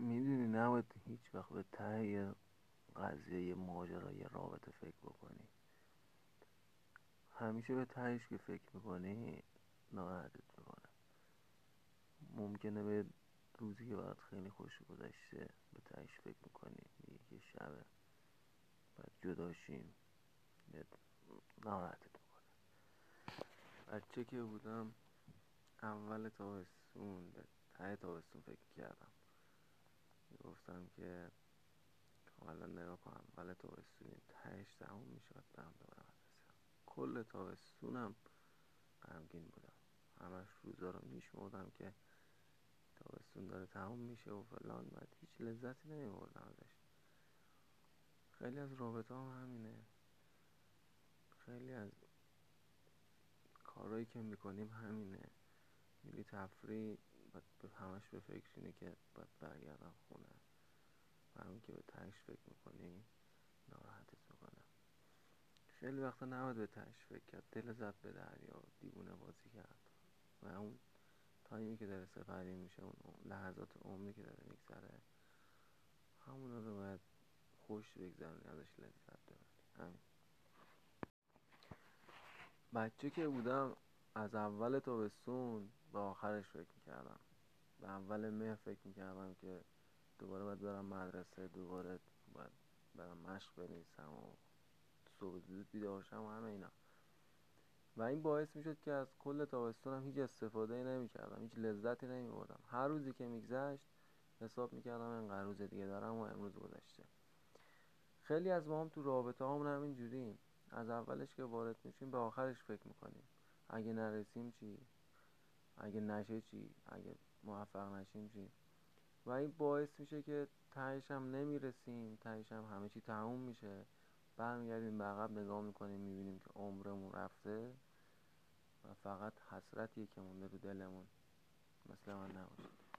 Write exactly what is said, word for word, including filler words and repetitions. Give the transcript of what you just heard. میدونی نباید هیچ وقت به ته یه قضیه، یه ماجرا، یه رابطه فکر بکنی. همیشه به تهش که فکر میکنی ناراحتت میکنه. ممکنه به روزی که برات خیلی خوش گذشته به تهش فکر میکنی، میگه که شبه باید جداشیم، ناراحتت میکنه. بچه که بودم اول تابستون، به ته تابستون فکر کردم، گفتم که حالا نگاه کنم اول تابستونیم، تهش تموم میشه باید برم ببرم. کل تابستونم غمگین بودم، همش روزا رو میشمردم که تابستون داره تمام میشه و فلان، بعد هیچ لذتی نمیبردم ازش. خیلی از رابطه هم همینه، خیلی از کارهایی که میکنیم همینه. میری تفریح، بعد همش به فکرش اینه که باید برگردم خونه. برام که به تهش فکر میکنی ناراحتت میکنه. خیلی وقتا نباید به تهش فکر کرد، دل زد به دریا، دیوونه بازی کرد و اون تایمی که داره سپری میشه، اون لحظات عمری که داره میگذره، همون رو باید خوش بگذرونی، ازش لذت ببری. بچه که بودم از اول تابستون به آخرش فکر میکردم، به اول مه فکر میکردم که دوباره باید برم مدرسه، دوباره باید برم مشق بنویسم و صبح زود بیدارشم و همه اینا. و این باعث میشد که از کل تابستونم هیچ استفاده نمی کردم، هیچ لذتی نمی بردم. هر روزی که میگذشت حساب میکردم انقدر روز دیگه دارم و امروز گذشته. خیلی از ما هم تو رابطه هامون هم اینجوریم، از اولش که وارد میشیم به آخرش فکر میکنیم. اگه نرسیم چی؟ اگه نشه چی؟ اگه موفق نشیم چی؟ و این باعث میشه که تهش هم نمیرسیم، تهش هم همه چی تموم میشه. برمیگردیم به عقب نگاه میکنیم، میبینیم که عمرمون رفته و فقط حسرتیه که مونده تو دلمون. مثل من نباشید.